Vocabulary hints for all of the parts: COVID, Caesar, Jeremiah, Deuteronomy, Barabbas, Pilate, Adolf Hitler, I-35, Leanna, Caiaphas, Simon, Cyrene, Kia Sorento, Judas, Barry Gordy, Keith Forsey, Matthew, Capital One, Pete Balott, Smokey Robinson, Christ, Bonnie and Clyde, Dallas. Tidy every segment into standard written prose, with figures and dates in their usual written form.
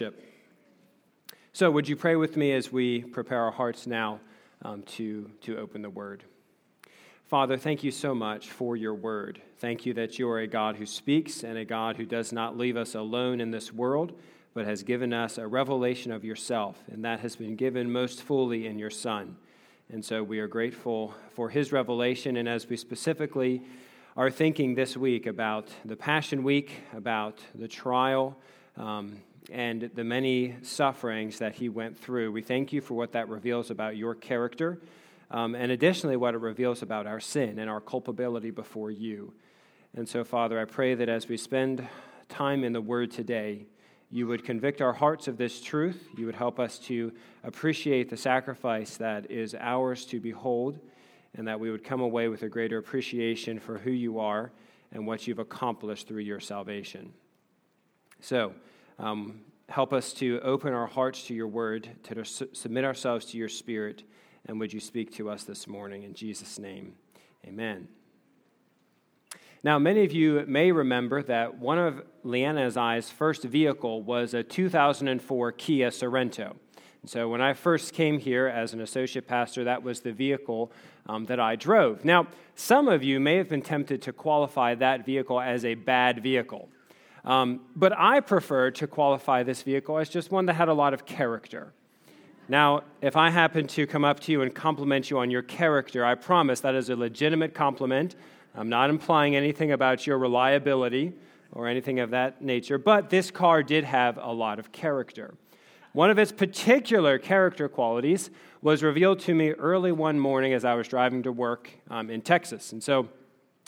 worship. So would you pray with me as we prepare our hearts now to open the word? Father, thank you so much for your word. Thank you that you are a God who speaks and a God who does not leave us alone in this world, but has given us a revelation of yourself, and that has been given most fully in your Son. And so we are grateful for his revelation, and as we specifically are thinking this week about the Passion Week, about the trial, and the many sufferings that he went through, we thank you for what that reveals about your character, and additionally what it reveals about our sin and our culpability before you. And so, Father, I pray that as we spend time in the Word today, you would convict our hearts of this truth. You would help us to appreciate the sacrifice that is ours to behold, and that we would come away with a greater appreciation for who you are and what you've accomplished through your salvation. So, help us to open our hearts to your word, to submit ourselves to your Spirit, and would you speak to us this morning? In Jesus' name, amen. Now, many of you may remember that one of Leanna and I's first vehicle was a 2004 Kia Sorento. And so when I first came here as an associate pastor, that was the vehicle that I drove. Now, some of you may have been tempted to qualify that vehicle as a bad vehicle, but I prefer to qualify this vehicle as just one that had a lot of character. Now, if I happen to come up to you and compliment you on your character, I promise that is a legitimate compliment. I'm not implying anything about your reliability or anything of that nature, but this car did have a lot of character. One of its particular character qualities was revealed to me early one morning as I was driving to work in Texas. And so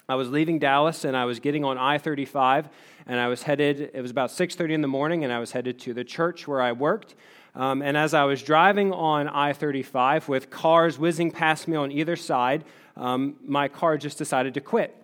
I was leaving Dallas, and I was getting on I-35, and I was headed, it was about 6:30 in the morning, and I was headed to the church where I worked. And as I was driving on I-35 with cars whizzing past me on either side, my car just decided to quit.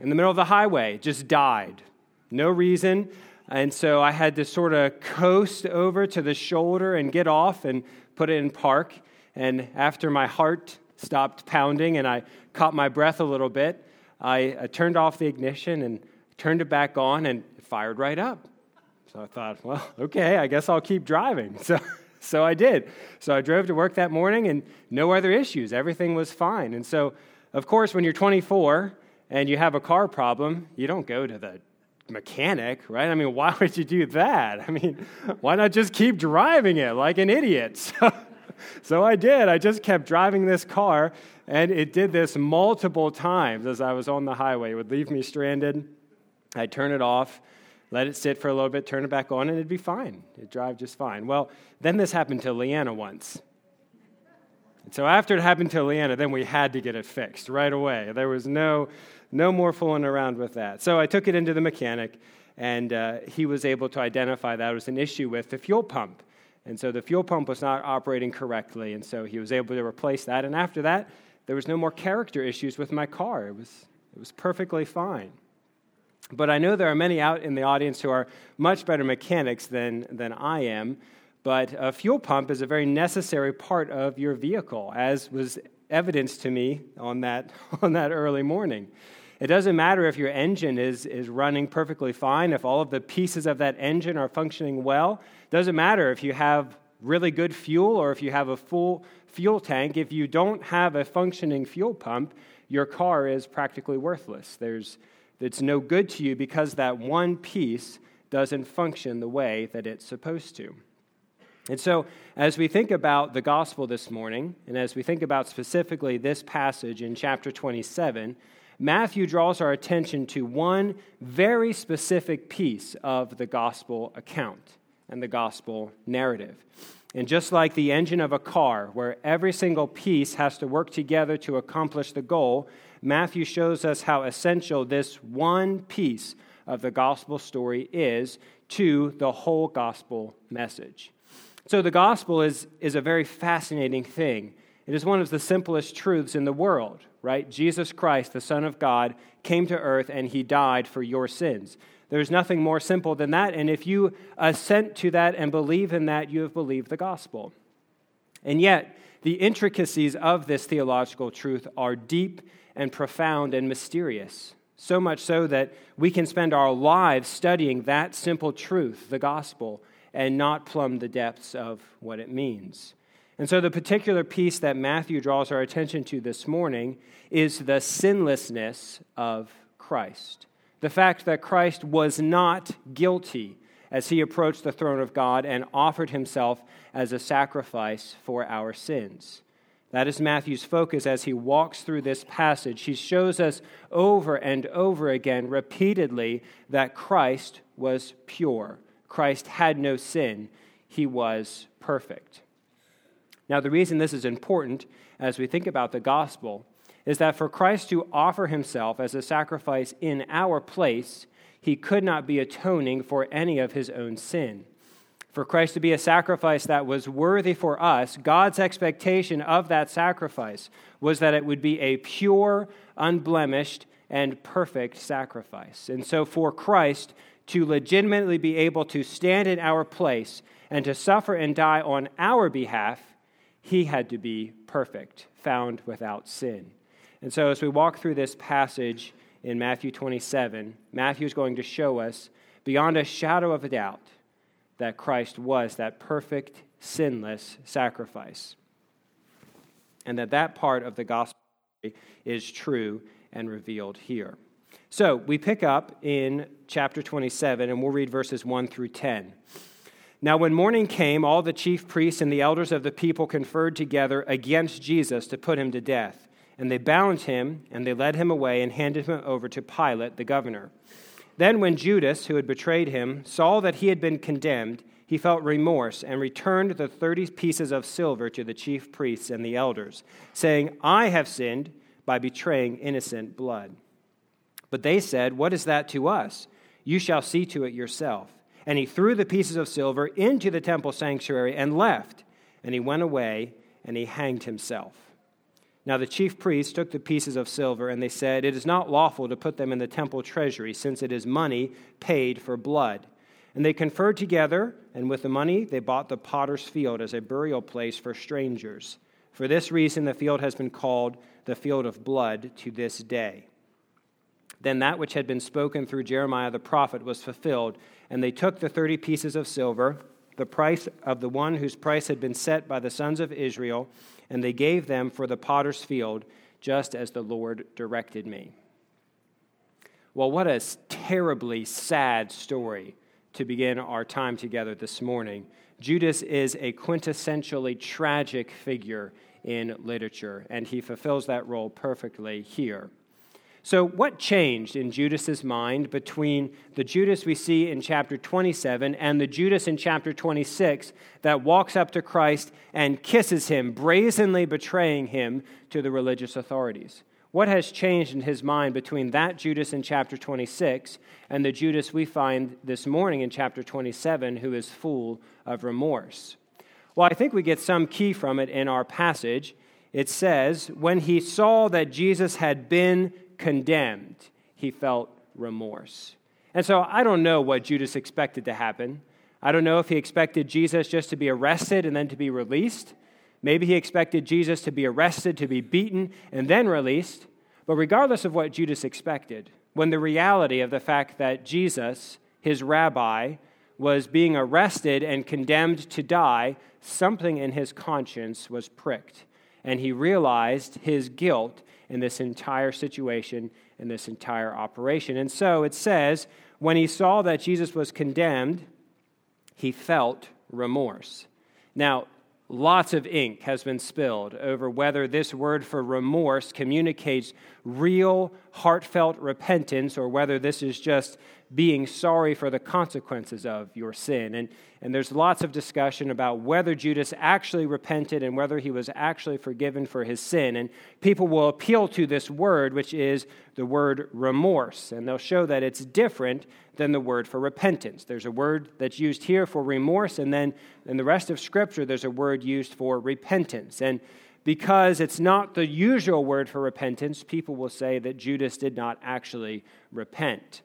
In the middle of the highway, just died. No reason. And so I had to sort of coast over to the shoulder and get off and put it in park. And after my heart stopped pounding and I caught my breath a little bit, I turned off the ignition and turned it back on, and it fired right up. So I thought, well, okay, I guess I'll keep driving. So I did. So I drove to work that morning, and no other issues. Everything was fine. And so, of course, when you're 24 and you have a car problem, you don't go to the mechanic, right? I mean, why would you do that? I mean, why not just keep driving it like an idiot? So I did. I just kept driving this car, and it did this multiple times as I was on the highway. It would leave me stranded. I'd turn it off, let it sit for a little bit, turn it back on, and it'd be fine. It'd drive just fine. Well, then this happened to Leanna once. And so after it happened to Leanna, then we had to get it fixed right away. There was no more fooling around with that. So I took it into the mechanic, and he was able to identify that it was an issue with the fuel pump. And so the fuel pump was not operating correctly, and so he was able to replace that. And after that, there was no more character issues with my car. It was perfectly fine. But I know there are many out in the audience who are much better mechanics than I am, but a fuel pump is a very necessary part of your vehicle, as was evidenced to me on that early morning. It doesn't matter if your engine is running perfectly fine, if all of the pieces of that engine are functioning well. It doesn't matter if you have really good fuel or if you have a full fuel tank. If you don't have a functioning fuel pump, your car is practically worthless. It's no good to you because that one piece doesn't function the way that it's supposed to. And so as we think about the gospel this morning, and as we think about specifically this passage in chapter 27, Matthew draws our attention to one very specific piece of the gospel account and the gospel narrative. And just like the engine of a car, where every single piece has to work together to accomplish the goal, Matthew shows us how essential this one piece of the gospel story is to the whole gospel message. So the gospel is a very fascinating thing. It is one of the simplest truths in the world, right? Jesus Christ, the Son of God, came to earth and he died for your sins. There's nothing more simple than that, and if you assent to that and believe in that, you have believed the gospel. And yet, the intricacies of this theological truth are deep and profound and mysterious, so much so that we can spend our lives studying that simple truth, the gospel, and not plumb the depths of what it means. And so the particular piece that Matthew draws our attention to this morning is the sinlessness of Christ. The fact that Christ was not guilty as he approached the throne of God and offered himself as a sacrifice for our sins. That is Matthew's focus as he walks through this passage. He shows us over and over again repeatedly that Christ was pure. Christ had no sin. He was perfect. Now, the reason this is important as we think about the gospel is that for Christ to offer himself as a sacrifice in our place, he could not be atoning for any of his own sin. For Christ to be a sacrifice that was worthy for us, God's expectation of that sacrifice was that it would be a pure, unblemished, and perfect sacrifice. And so for Christ to legitimately be able to stand in our place and to suffer and die on our behalf, he had to be perfect, found without sin. And so as we walk through this passage in Matthew 27, Matthew is going to show us, beyond a shadow of a doubt, that Christ was that perfect, sinless sacrifice, and that part of the gospel is true and revealed here. So we pick up in chapter 27, and we'll read verses 1 through 10. Now when morning came, all the chief priests and the elders of the people conferred together against Jesus to put him to death. And they bound him, and they led him away and handed him over to Pilate, the governor. Then when Judas, who had betrayed him, saw that he had been condemned, he felt remorse and returned the 30 pieces of silver to the chief priests and the elders, saying, "I have sinned by betraying innocent blood." But they said, "What is that to us? You shall see to it yourself." And he threw the pieces of silver into the temple sanctuary and left. And he went away, and he hanged himself. Now the chief priests took the pieces of silver, and they said, "It is not lawful to put them in the temple treasury, since it is money paid for blood." And they conferred together, and with the money they bought the potter's field as a burial place for strangers. For this reason the field has been called the field of blood to this day. Then that which had been spoken through Jeremiah the prophet was fulfilled, and they took the 30 pieces of silver, the price of the one whose price had been set by the sons of Israel, and they gave them for the potter's field, just as the Lord directed me. Well, what a terribly sad story to begin our time together this morning. Judas is a quintessentially tragic figure in literature, and he fulfills that role perfectly here. So what changed in Judas's mind between the Judas we see in chapter 27 and the Judas in chapter 26 that walks up to Christ and kisses him, brazenly betraying him to the religious authorities? What has changed in his mind between that Judas in chapter 26 and the Judas we find this morning in chapter 27 who is full of remorse? Well, I think we get some key from it in our passage. It says, when he saw that Jesus had been condemned, he felt remorse. And so I don't know what Judas expected to happen. I don't know if he expected Jesus just to be arrested and then to be released. Maybe he expected Jesus to be arrested, to be beaten, and then released. But regardless of what Judas expected, when the reality of the fact that Jesus, his rabbi, was being arrested and condemned to die, something in his conscience was pricked. And he realized his guilt in this entire situation, in this entire operation. And so it says, when he saw that Jesus was condemned, he felt remorse. Now, lots of ink has been spilled over whether this word for remorse communicates real, heartfelt repentance or whether this is just being sorry for the consequences of your sin. And there's lots of discussion about whether Judas actually repented and whether he was actually forgiven for his sin. And people will appeal to this word, which is the word remorse, and they'll show that it's different than the word for repentance. There's a word that's used here for remorse, and then in the rest of Scripture, there's a word used for repentance. And because it's not the usual word for repentance, people will say that Judas did not actually repent.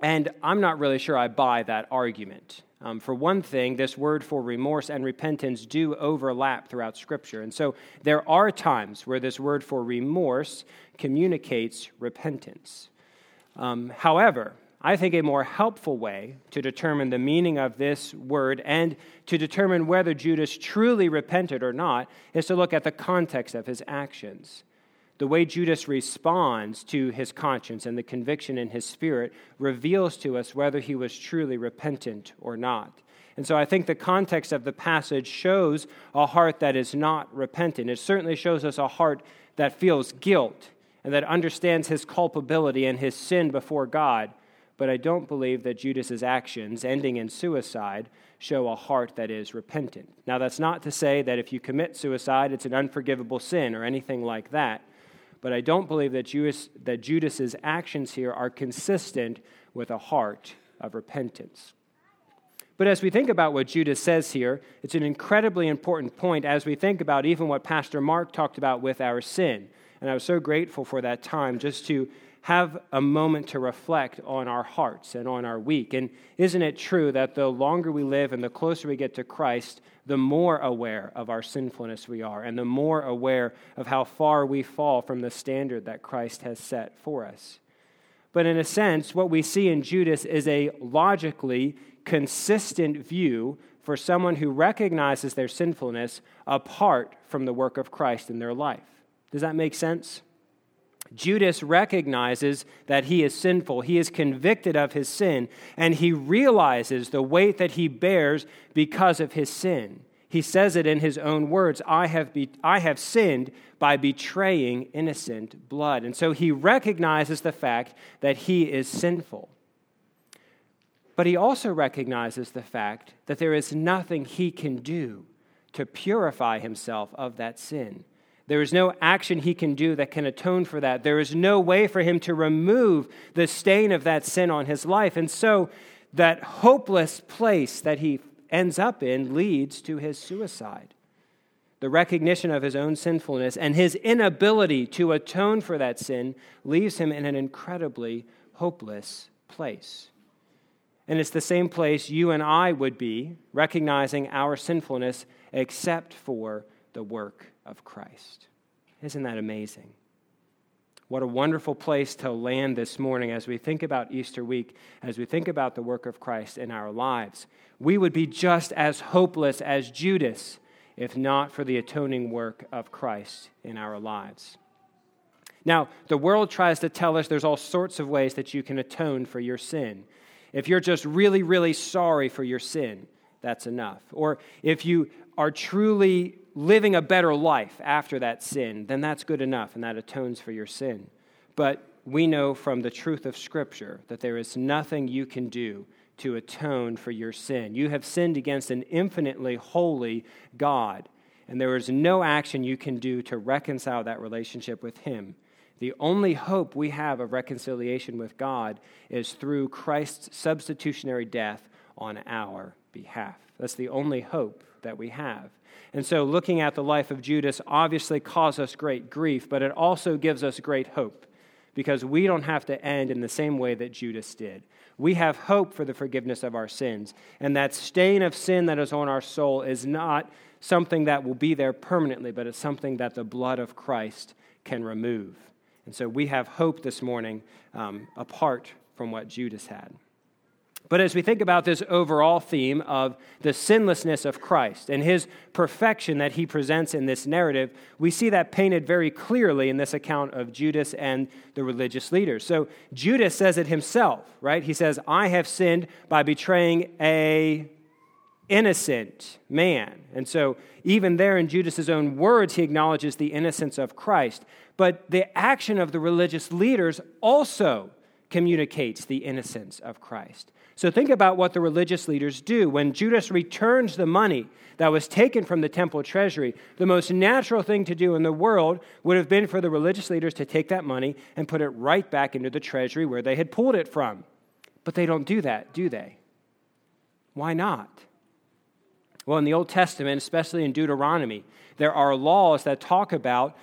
And I'm not really sure I buy that argument. For one thing, this word for remorse and repentance do overlap throughout Scripture. And so there are times where this word for remorse communicates repentance. However, I think, a more helpful way to determine the meaning of this word and to determine whether Judas truly repented or not is to look at the context of his actions. The way Judas responds to his conscience and the conviction in his spirit reveals to us whether he was truly repentant or not. And so I think the context of the passage shows a heart that is not repentant. It certainly shows us a heart that feels guilt and that understands his culpability and his sin before God. But I don't believe that Judas's actions, ending in suicide, show a heart that is repentant. Now, that's not to say that if you commit suicide, it's an unforgivable sin or anything like that. But I don't believe that Judas's actions here are consistent with a heart of repentance. But as we think about what Judas says here, it's an incredibly important point as we think about even what Pastor Mark talked about with our sin. And I was so grateful for that time just to have a moment to reflect on our hearts and on our week. And isn't it true that the longer we live and the closer we get to Christ, the more aware of our sinfulness we are and the more aware of how far we fall from the standard that Christ has set for us? But in a sense, what we see in Judas is a logically consistent view for someone who recognizes their sinfulness apart from the work of Christ in their life. Does that make sense? Judas recognizes that he is sinful. He is convicted of his sin, and he realizes the weight that he bears because of his sin. He says it in his own words, I have sinned by betraying innocent blood. And so he recognizes the fact that he is sinful. But he also recognizes the fact that there is nothing he can do to purify himself of that sin. There is no action he can do that can atone for that. There is no way for him to remove the stain of that sin on his life. And so that hopeless place that he ends up in leads to his suicide. The recognition of his own sinfulness and his inability to atone for that sin leaves him in an incredibly hopeless place. And it's the same place you and I would be, recognizing our sinfulness except for the work of Christ. Isn't that amazing? What a wonderful place to land this morning as we think about Easter week, as we think about the work of Christ in our lives. We would be just as hopeless as Judas if not for the atoning work of Christ in our lives. Now, the world tries to tell us there's all sorts of ways that you can atone for your sin. If you're just really, really sorry for your sin, that's enough. Or if you are truly living a better life after that sin, then that's good enough, and that atones for your sin. But we know from the truth of Scripture that there is nothing you can do to atone for your sin. You have sinned against an infinitely holy God, and there is no action you can do to reconcile that relationship with Him. The only hope we have of reconciliation with God is through Christ's substitutionary death on our behalf. That's the only hope that we have. And so looking at the life of Judas obviously caused us great grief, but it also gives us great hope because we don't have to end in the same way that Judas did. We have hope for the forgiveness of our sins, and that stain of sin that is on our soul is not something that will be there permanently, but it's something that the blood of Christ can remove. And so we have hope this morning apart from what Judas had. But as we think about this overall theme of the sinlessness of Christ and his perfection that he presents in this narrative, we see that painted very clearly in this account of Judas and the religious leaders. So Judas says it himself, right? He says, I have sinned by betraying an innocent man. And so even there in Judas's own words, he acknowledges the innocence of Christ. But the action of the religious leaders also communicates the innocence of Christ. So think about what the religious leaders do. When Judas returns the money that was taken from the temple treasury, the most natural thing to do in the world would have been for the religious leaders to take that money and put it right back into the treasury where they had pulled it from. But they don't do that, do they? Why not? Well, in the Old Testament, especially in Deuteronomy, there are laws that talk about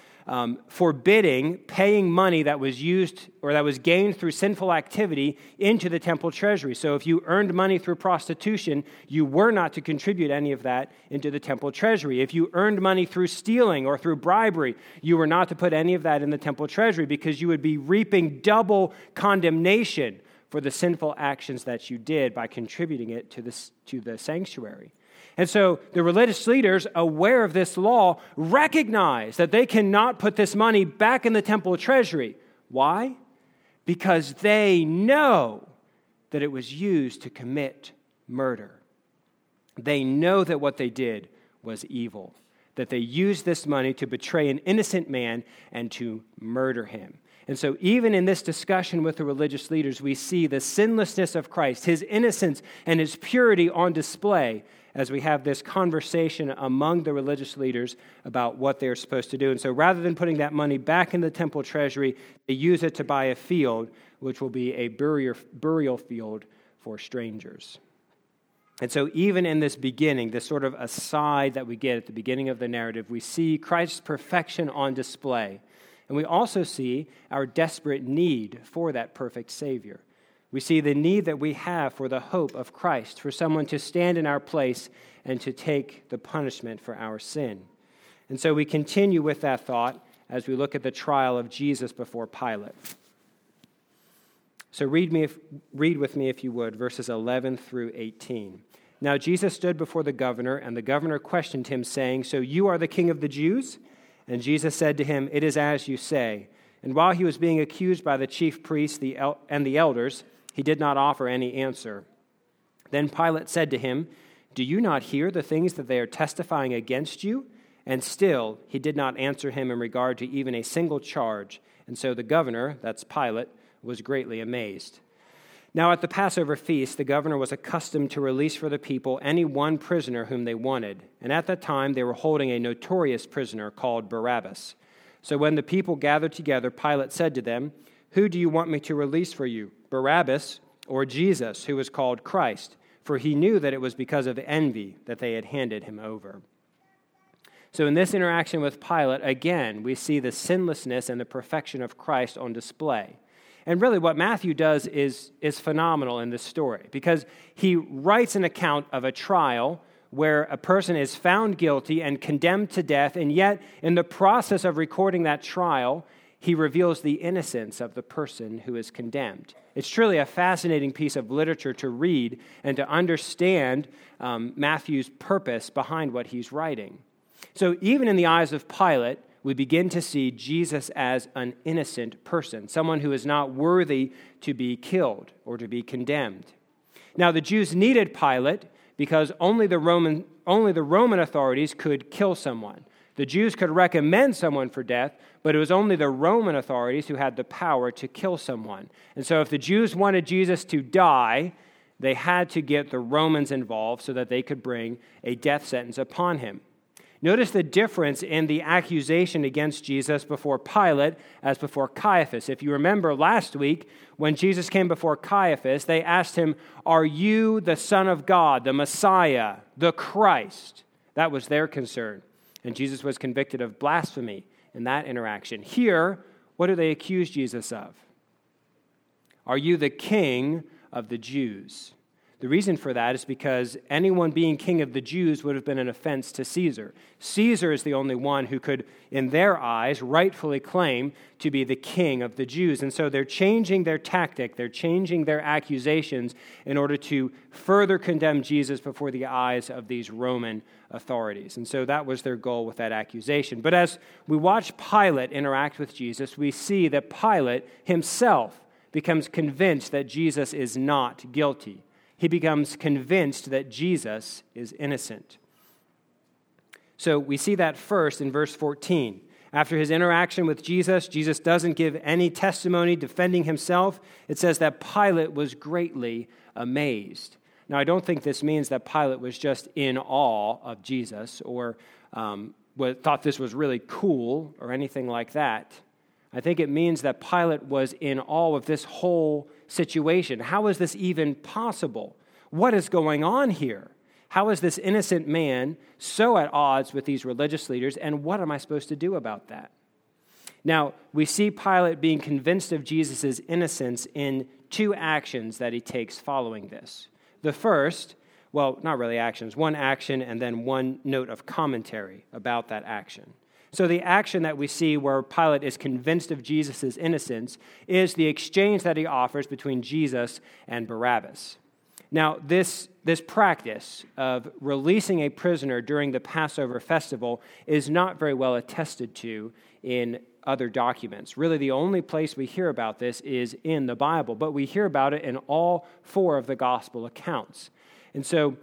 forbidding paying money that was used or that was gained through sinful activity into the temple treasury. So if you earned money through prostitution, you were not to contribute any of that into the temple treasury. If you earned money through stealing or through bribery, you were not to put any of that in the temple treasury because you would be reaping double condemnation for the sinful actions that you did by contributing it to the sanctuary. And so the religious leaders, aware of this law, recognize that they cannot put this money back in the temple treasury. Why? Because they know that it was used to commit murder. They know that what they did was evil, that they used this money to betray an innocent man and to murder him. And so even in this discussion with the religious leaders, we see the sinlessness of Christ, his innocence and his purity on display as we have this conversation among the religious leaders about what they're supposed to do. And so rather than putting that money back in the temple treasury, they use it to buy a field, which will be a burial field for strangers. And so even in this beginning, this sort of aside that we get at the beginning of the narrative, we see Christ's perfection on display. And we also see our desperate need for that perfect Savior. We see the need that we have for the hope of Christ, for someone to stand in our place and to take the punishment for our sin. And so we continue with that thought as we look at the trial of Jesus before Pilate. So read with me, if you would, verses 11 through 18. Now Jesus stood before the governor, and the governor questioned him, saying, "So you are the king of the Jews?" And Jesus said to him, "It is as you say." And while he was being accused by the chief priests and the elders, he did not offer any answer. Then Pilate said to him, "Do you not hear the things that they are testifying against you?" And still he did not answer him in regard to even a single charge. And so the governor, that's Pilate, was greatly amazed. Now at the Passover feast, the governor was accustomed to release for the people any one prisoner whom they wanted. And at that time, they were holding a notorious prisoner called Barabbas. So when the people gathered together, Pilate said to them, "Who do you want me to release for you, Barabbas or Jesus, who was called Christ?" For he knew that it was because of envy that they had handed him over. So in this interaction with Pilate, again, we see the sinlessness and the perfection of Christ on display. And really what Matthew does is phenomenal in this story, because he writes an account of a trial where a person is found guilty and condemned to death, and yet in the process of recording that trial, he reveals the innocence of the person who is condemned. It's truly a fascinating piece of literature to read and to understand Matthew's purpose behind what he's writing. So even in the eyes of Pilate, we begin to see Jesus as an innocent person, someone who is not worthy to be killed or to be condemned. Now, the Jews needed Pilate because only the Roman authorities could kill someone. The Jews could recommend someone for death, but it was only the Roman authorities who had the power to kill someone. And so if the Jews wanted Jesus to die, they had to get the Romans involved so that they could bring a death sentence upon him. Notice the difference in the accusation against Jesus before Pilate as before Caiaphas. If you remember last week, when Jesus came before Caiaphas, they asked him, "Are you the Son of God, the Messiah, the Christ?" That was their concern. And Jesus was convicted of blasphemy in that interaction. Here, what do they accuse Jesus of? "Are you the king of the Jews?" The reason for that is because anyone being king of the Jews would have been an offense to Caesar. Caesar is the only one who could, in their eyes, rightfully claim to be the king of the Jews. And so they're changing their tactic, they're changing their accusations in order to further condemn Jesus before the eyes of these Roman authorities. And so that was their goal with that accusation. But as we watch Pilate interact with Jesus, we see that Pilate himself becomes convinced that Jesus is not guilty. He becomes convinced that Jesus is innocent. So we see that first in verse 14. After his interaction with Jesus, Jesus doesn't give any testimony defending himself. It says that Pilate was greatly amazed. Now, I don't think this means that Pilate was just in awe of Jesus or thought this was really cool or anything like that. I think it means that Pilate was in awe of this whole situation. How is this even possible? What is going on here? How is this innocent man so at odds with these religious leaders, and what am I supposed to do about that? Now, we see Pilate being convinced of Jesus' innocence in two actions that he takes following this. The first, well, not really actions, one action and then one note of commentary about that action. So the action that we see where Pilate is convinced of Jesus' innocence is the exchange that he offers between Jesus and Barabbas. Now, this practice of releasing a prisoner during the Passover festival is not very well attested to in other documents. Really, the only place we hear about this is in the Bible, but we hear about it in all four of the gospel accounts. And so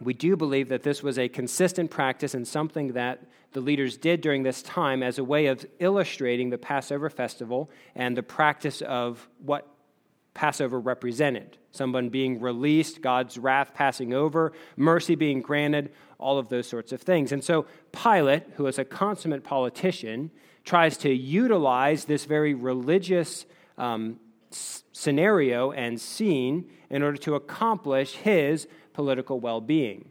we do believe that this was a consistent practice and something that the leaders did during this time as a way of illustrating the Passover festival and the practice of what Passover represented. Someone being released, God's wrath passing over, mercy being granted, all of those sorts of things. And so Pilate, who is a consummate politician, tries to utilize this very religious scenario and scene in order to accomplish his political well-being.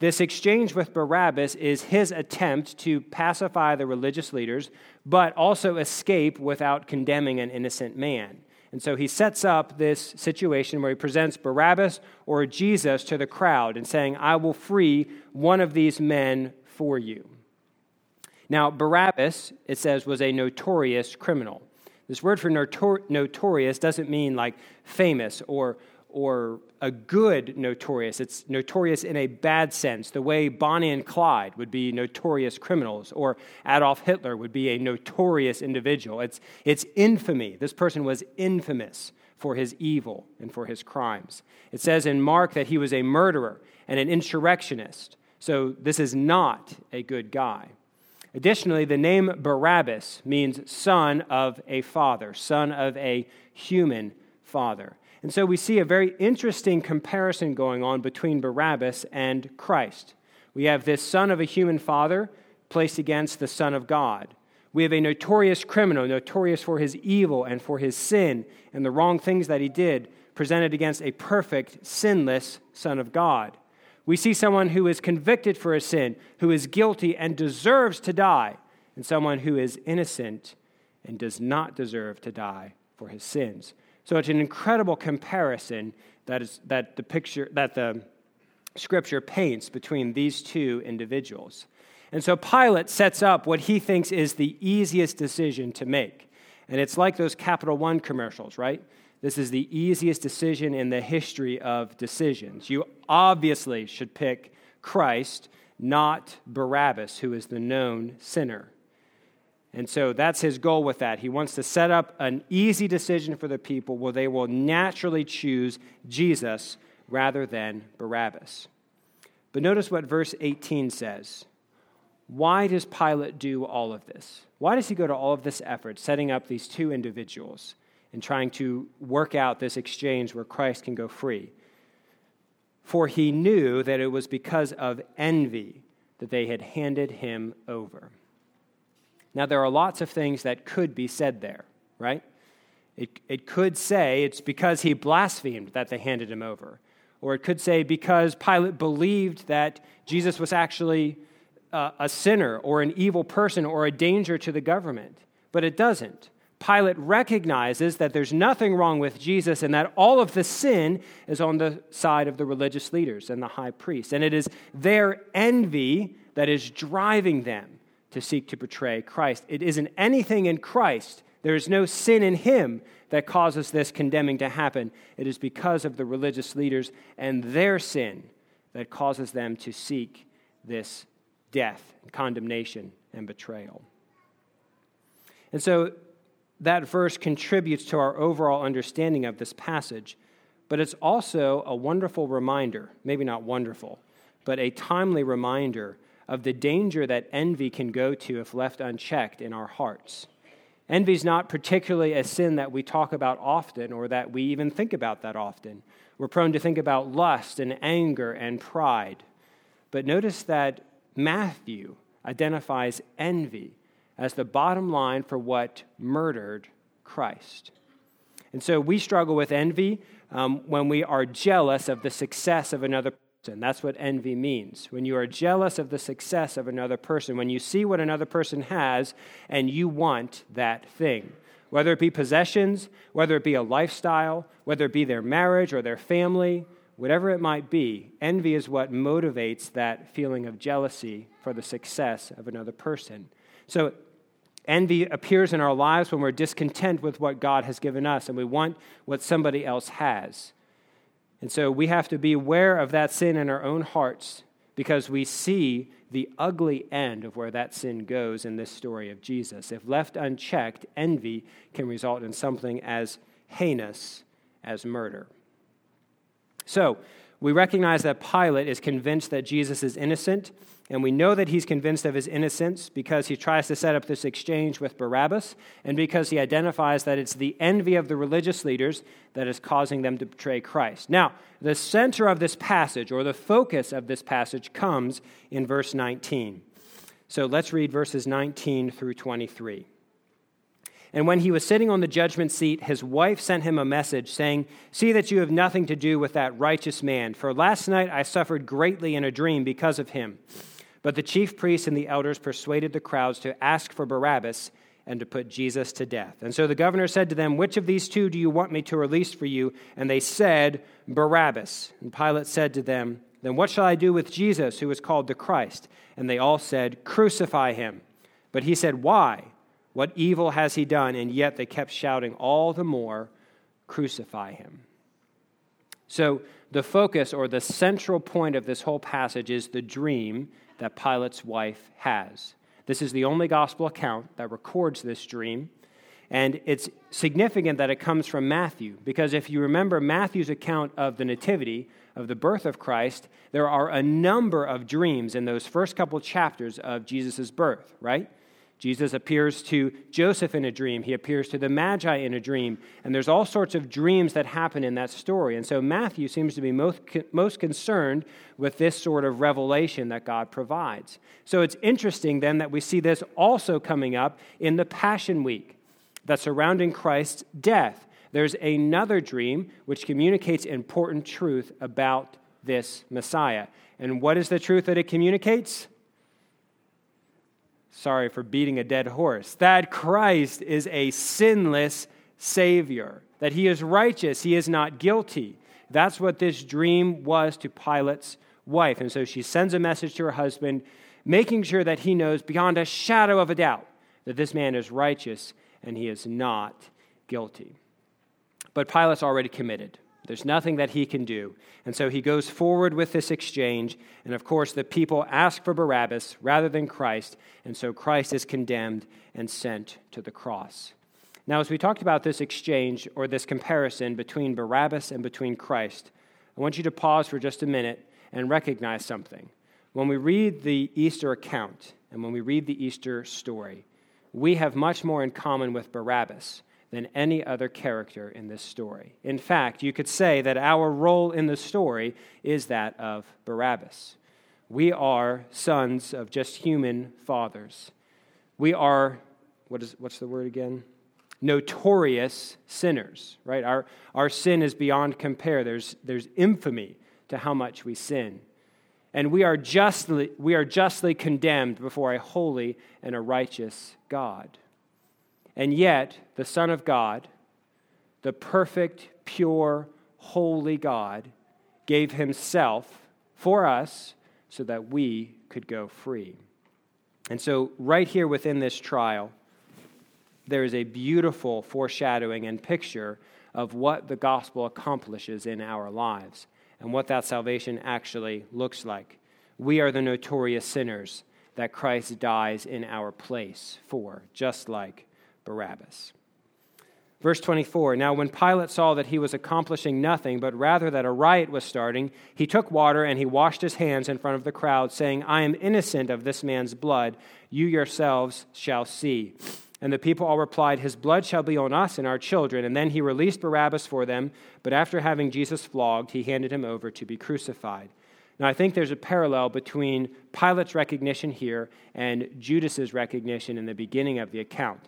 This exchange with Barabbas is his attempt to pacify the religious leaders, but also escape without condemning an innocent man. And so he sets up this situation where he presents Barabbas or Jesus to the crowd and saying, I will free one of these men for you. Now, Barabbas, it says, was a notorious criminal. This word for notorious doesn't mean like famous or a good notorious. It's notorious in a bad sense, the way Bonnie and Clyde would be notorious criminals, or Adolf Hitler would be a notorious individual. It's infamy. This person was infamous for his evil and for his crimes. It says in Mark that he was a murderer and an insurrectionist. So this is not a good guy. Additionally, the name Barabbas means son of a father, son of a human father. And so we see a very interesting comparison going on between Barabbas and Christ. We have this son of a human father placed against the Son of God. We have a notorious criminal, notorious for his evil and for his sin and the wrong things that he did, presented against a perfect, sinless Son of God. We see someone who is convicted for a sin, who is guilty and deserves to die, and someone who is innocent and does not deserve to die for his sins. So it's an incredible comparison that the Scripture paints between these two individuals. And so Pilate sets up what he thinks is the easiest decision to make. And it's like those Capital One commercials, right? This is the easiest decision in the history of decisions. You obviously should pick Christ, not Barabbas, who is the known sinner. And so that's his goal with that. He wants to set up an easy decision for the people where they will naturally choose Jesus rather than Barabbas. But notice what verse 18 says. Why does Pilate do all of this? Why does he go to all of this effort, setting up these two individuals and trying to work out this exchange where Christ can go free? For he knew that it was because of envy that they had handed him over. Now, there are lots of things that could be said there, right? It could say it's because he blasphemed that they handed him over. Or it could say because Pilate believed that Jesus was actually a sinner or an evil person or a danger to the government. But it doesn't. Pilate recognizes that there's nothing wrong with Jesus and that all of the sin is on the side of the religious leaders and the high priest. And it is their envy that is driving them to seek to betray Christ. It isn't anything in Christ. There is no sin in him that causes this condemning to happen. It is because of the religious leaders and their sin that causes them to seek this death, condemnation, and betrayal. And so that verse contributes to our overall understanding of this passage, but it's also a wonderful reminder, maybe not wonderful, but a timely reminder of the danger that envy can go to if left unchecked in our hearts. Envy is not particularly a sin that we talk about often or that we even think about that often. We're prone to think about lust and anger and pride. But notice that Matthew identifies envy as the bottom line for what murdered Christ. And so we struggle with envy when we are jealous of the success of another person. And that's what envy means. When you are jealous of the success of another person, when you see what another person has and you want that thing, whether it be possessions, whether it be a lifestyle, whether it be their marriage or their family, whatever it might be, envy is what motivates that feeling of jealousy for the success of another person. So envy appears in our lives when we're discontent with what God has given us and we want what somebody else has. And so we have to be aware of that sin in our own hearts because we see the ugly end of where that sin goes in this story of Jesus. If left unchecked, envy can result in something as heinous as murder. So we recognize that Pilate is convinced that Jesus is innocent, and we know that he's convinced of his innocence because he tries to set up this exchange with Barabbas and because he identifies that it's the envy of the religious leaders that is causing them to betray Christ. Now, the center of this passage, or the focus of this passage, comes in verse 19. So let's read verses 19 through 23. And when he was sitting on the judgment seat, his wife sent him a message saying, "See that you have nothing to do with that righteous man, for last night I suffered greatly in a dream because of him." But the chief priests and the elders persuaded the crowds to ask for Barabbas and to put Jesus to death. And so the governor said to them, "Which of these two do you want me to release for you?" And they said, "Barabbas." And Pilate said to them, "Then what shall I do with Jesus, who is called the Christ?" And they all said, "Crucify him." But he said, "Why? What evil has he done?" And yet they kept shouting all the more, "Crucify him." So the focus, or the central point of this whole passage, is the dream that Pilate's wife has. This is the only gospel account that records this dream. And it's significant that it comes from Matthew, because if you remember Matthew's account of the nativity, of the birth of Christ, there are a number of dreams in those first couple chapters of Jesus' birth, right? Jesus appears to Joseph in a dream. He appears to the Magi in a dream. And there's all sorts of dreams that happen in that story. And so Matthew seems to be most concerned with this sort of revelation that God provides. So it's interesting then that we see this also coming up in the Passion Week that's surrounding Christ's death. There's another dream which communicates important truth about this Messiah. And what is the truth that it communicates? Sorry for beating a dead horse. That Christ is a sinless Savior, that he is righteous, he is not guilty. That's what this dream was to Pilate's wife. And so she sends a message to her husband, making sure that he knows beyond a shadow of a doubt that this man is righteous and he is not guilty. But Pilate's already committed. There's nothing that he can do. And so he goes forward with this exchange. And of course, the people ask for Barabbas rather than Christ. And so Christ is condemned and sent to the cross. Now, as we talked about this exchange, or this comparison between Barabbas and between Christ, I want you to pause for just a minute and recognize something. When we read the Easter account and when we read the Easter story, we have much more in common with Barabbas than any other character in this story. In fact, you could say that our role in the story is that of Barabbas. We are sons of just human fathers. We are, what's the word again? Notorious sinners, right? Our sin is beyond compare. There's infamy to how much we sin. And we are justly condemned before a holy and a righteous God. And yet, the Son of God, the perfect, pure, holy God, gave himself for us so that we could go free. And so, right here within this trial, there is a beautiful foreshadowing and picture of what the gospel accomplishes in our lives and what that salvation actually looks like. We are the notorious sinners that Christ dies in our place for, just like Barabbas. Verse 24, "Now when Pilate saw that he was accomplishing nothing, but rather that a riot was starting, he took water and he washed his hands in front of the crowd, saying, 'I am innocent of this man's blood. You yourselves shall see.' And the people all replied, 'His blood shall be on us and our children.' And then he released Barabbas for them, but after having Jesus flogged, he handed him over to be crucified." Now, I think there's a parallel between Pilate's recognition here and Judas's recognition in the beginning of the account.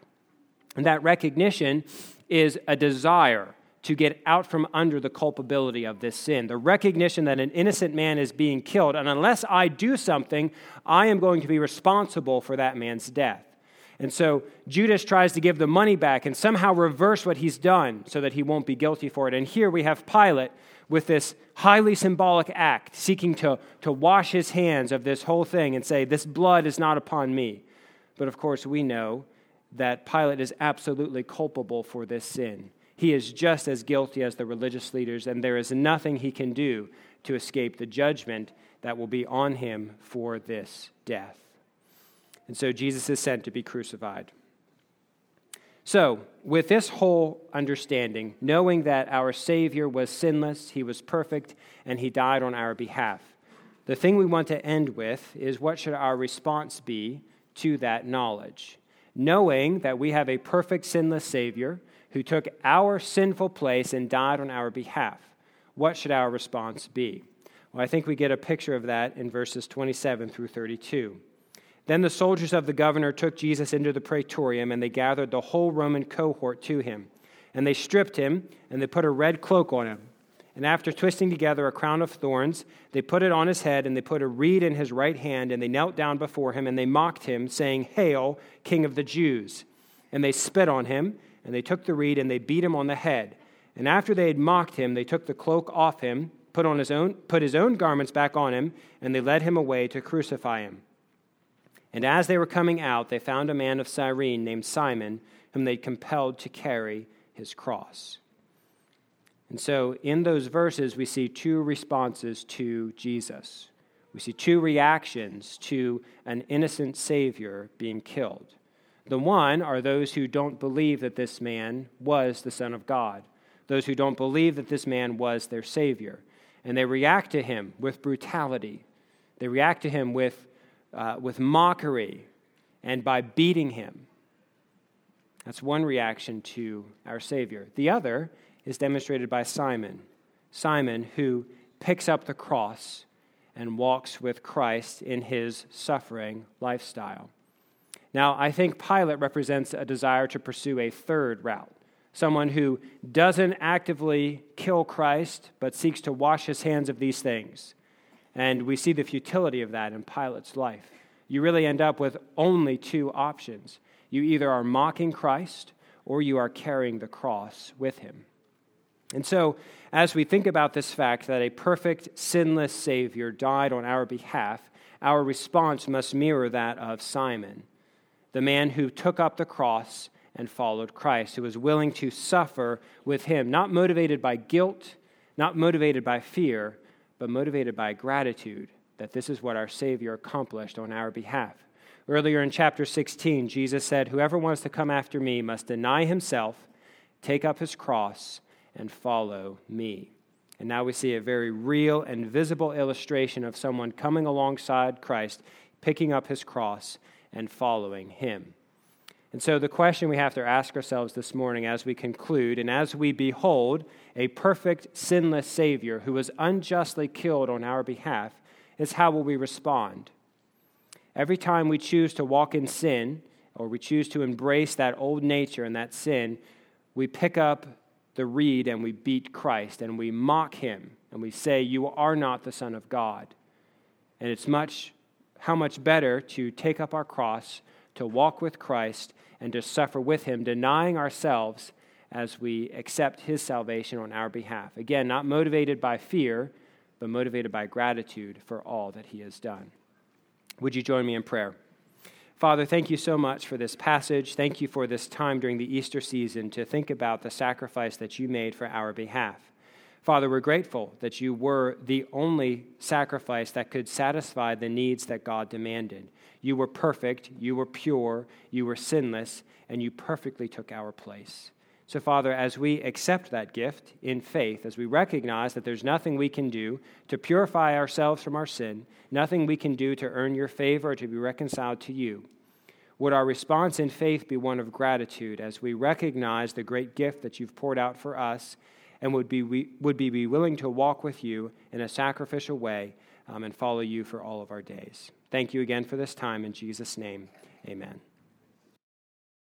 And that recognition is a desire to get out from under the culpability of this sin. The recognition that an innocent man is being killed, and unless I do something, I am going to be responsible for that man's death. And so Judas tries to give the money back and somehow reverse what he's done so that he won't be guilty for it. And here we have Pilate with this highly symbolic act, seeking to wash his hands of this whole thing and say, this blood is not upon me. But of course, we know that Pilate is absolutely culpable for this sin. He is just as guilty as the religious leaders, and there is nothing he can do to escape the judgment that will be on him for this death. And so Jesus is sent to be crucified. So, with this whole understanding, knowing that our Savior was sinless, he was perfect, and he died on our behalf, the thing we want to end with is what should our response be to that knowledge? Knowing that we have a perfect, sinless Savior who took our sinful place and died on our behalf, what should our response be? Well, I think we get a picture of that in verses 27 through 32. Then the soldiers of the governor took Jesus into the praetorium, and they gathered the whole Roman cohort to him. And they stripped him, and they put a red cloak on him. And after twisting together a crown of thorns, they put it on his head, and they put a reed in his right hand, and they knelt down before him, and they mocked him, saying, "Hail, King of the Jews!" And they spit on him, and they took the reed, and they beat him on the head. And after they had mocked him, they took the cloak off him, put his own garments back on him, and they led him away to crucify him. And as they were coming out, they found a man of Cyrene named Simon, whom they compelled to carry his cross. And so in those verses, we see two responses to Jesus. We see two reactions to an innocent Savior being killed. The one are those who don't believe that this man was the Son of God, those who don't believe that this man was their Savior. And they react to him with brutality. They react to him with mockery, and by beating him. That's one reaction to our Savior. The other is demonstrated by Simon, who picks up the cross and walks with Christ in his suffering lifestyle. Now, I think Pilate represents a desire to pursue a third route, someone who doesn't actively kill Christ, but seeks to wash his hands of these things. And we see the futility of that in Pilate's life. You really end up with only two options. You either are mocking Christ or you are carrying the cross with him. And so, as we think about this fact that a perfect, sinless Savior died on our behalf, our response must mirror that of Simon, the man who took up the cross and followed Christ, who was willing to suffer with him, not motivated by guilt, not motivated by fear, but motivated by gratitude that this is what our Savior accomplished on our behalf. Earlier in chapter 16, Jesus said, "Whoever wants to come after me must deny himself, take up his cross, and follow me." And now we see a very real and visible illustration of someone coming alongside Christ, picking up his cross, and following him. And so the question we have to ask ourselves this morning as we conclude and as we behold a perfect, sinless Savior who was unjustly killed on our behalf is, how will we respond? Every time we choose to walk in sin, or we choose to embrace that old nature and that sin, we pick up the reed and we beat Christ and we mock him and we say, "You are not the Son of God." And it's how much better to take up our cross, to walk with Christ, and to suffer with him, denying ourselves as we accept his salvation on our behalf. Again, not motivated by fear, but motivated by gratitude for all that he has done. Would you join me in prayer? Father, thank you so much for this passage. Thank you for this time during the Easter season to think about the sacrifice that you made for our behalf. Father, we're grateful that you were the only sacrifice that could satisfy the needs that God demanded. You were perfect, you were pure, you were sinless, and you perfectly took our place. So, Father, as we accept that gift in faith, as we recognize that there's nothing we can do to purify ourselves from our sin, nothing we can do to earn your favor or to be reconciled to you, would our response in faith be one of gratitude as we recognize the great gift that you've poured out for us, and would be willing to walk with you in a sacrificial way and follow you for all of our days. Thank you again for this time. In Jesus' name, amen.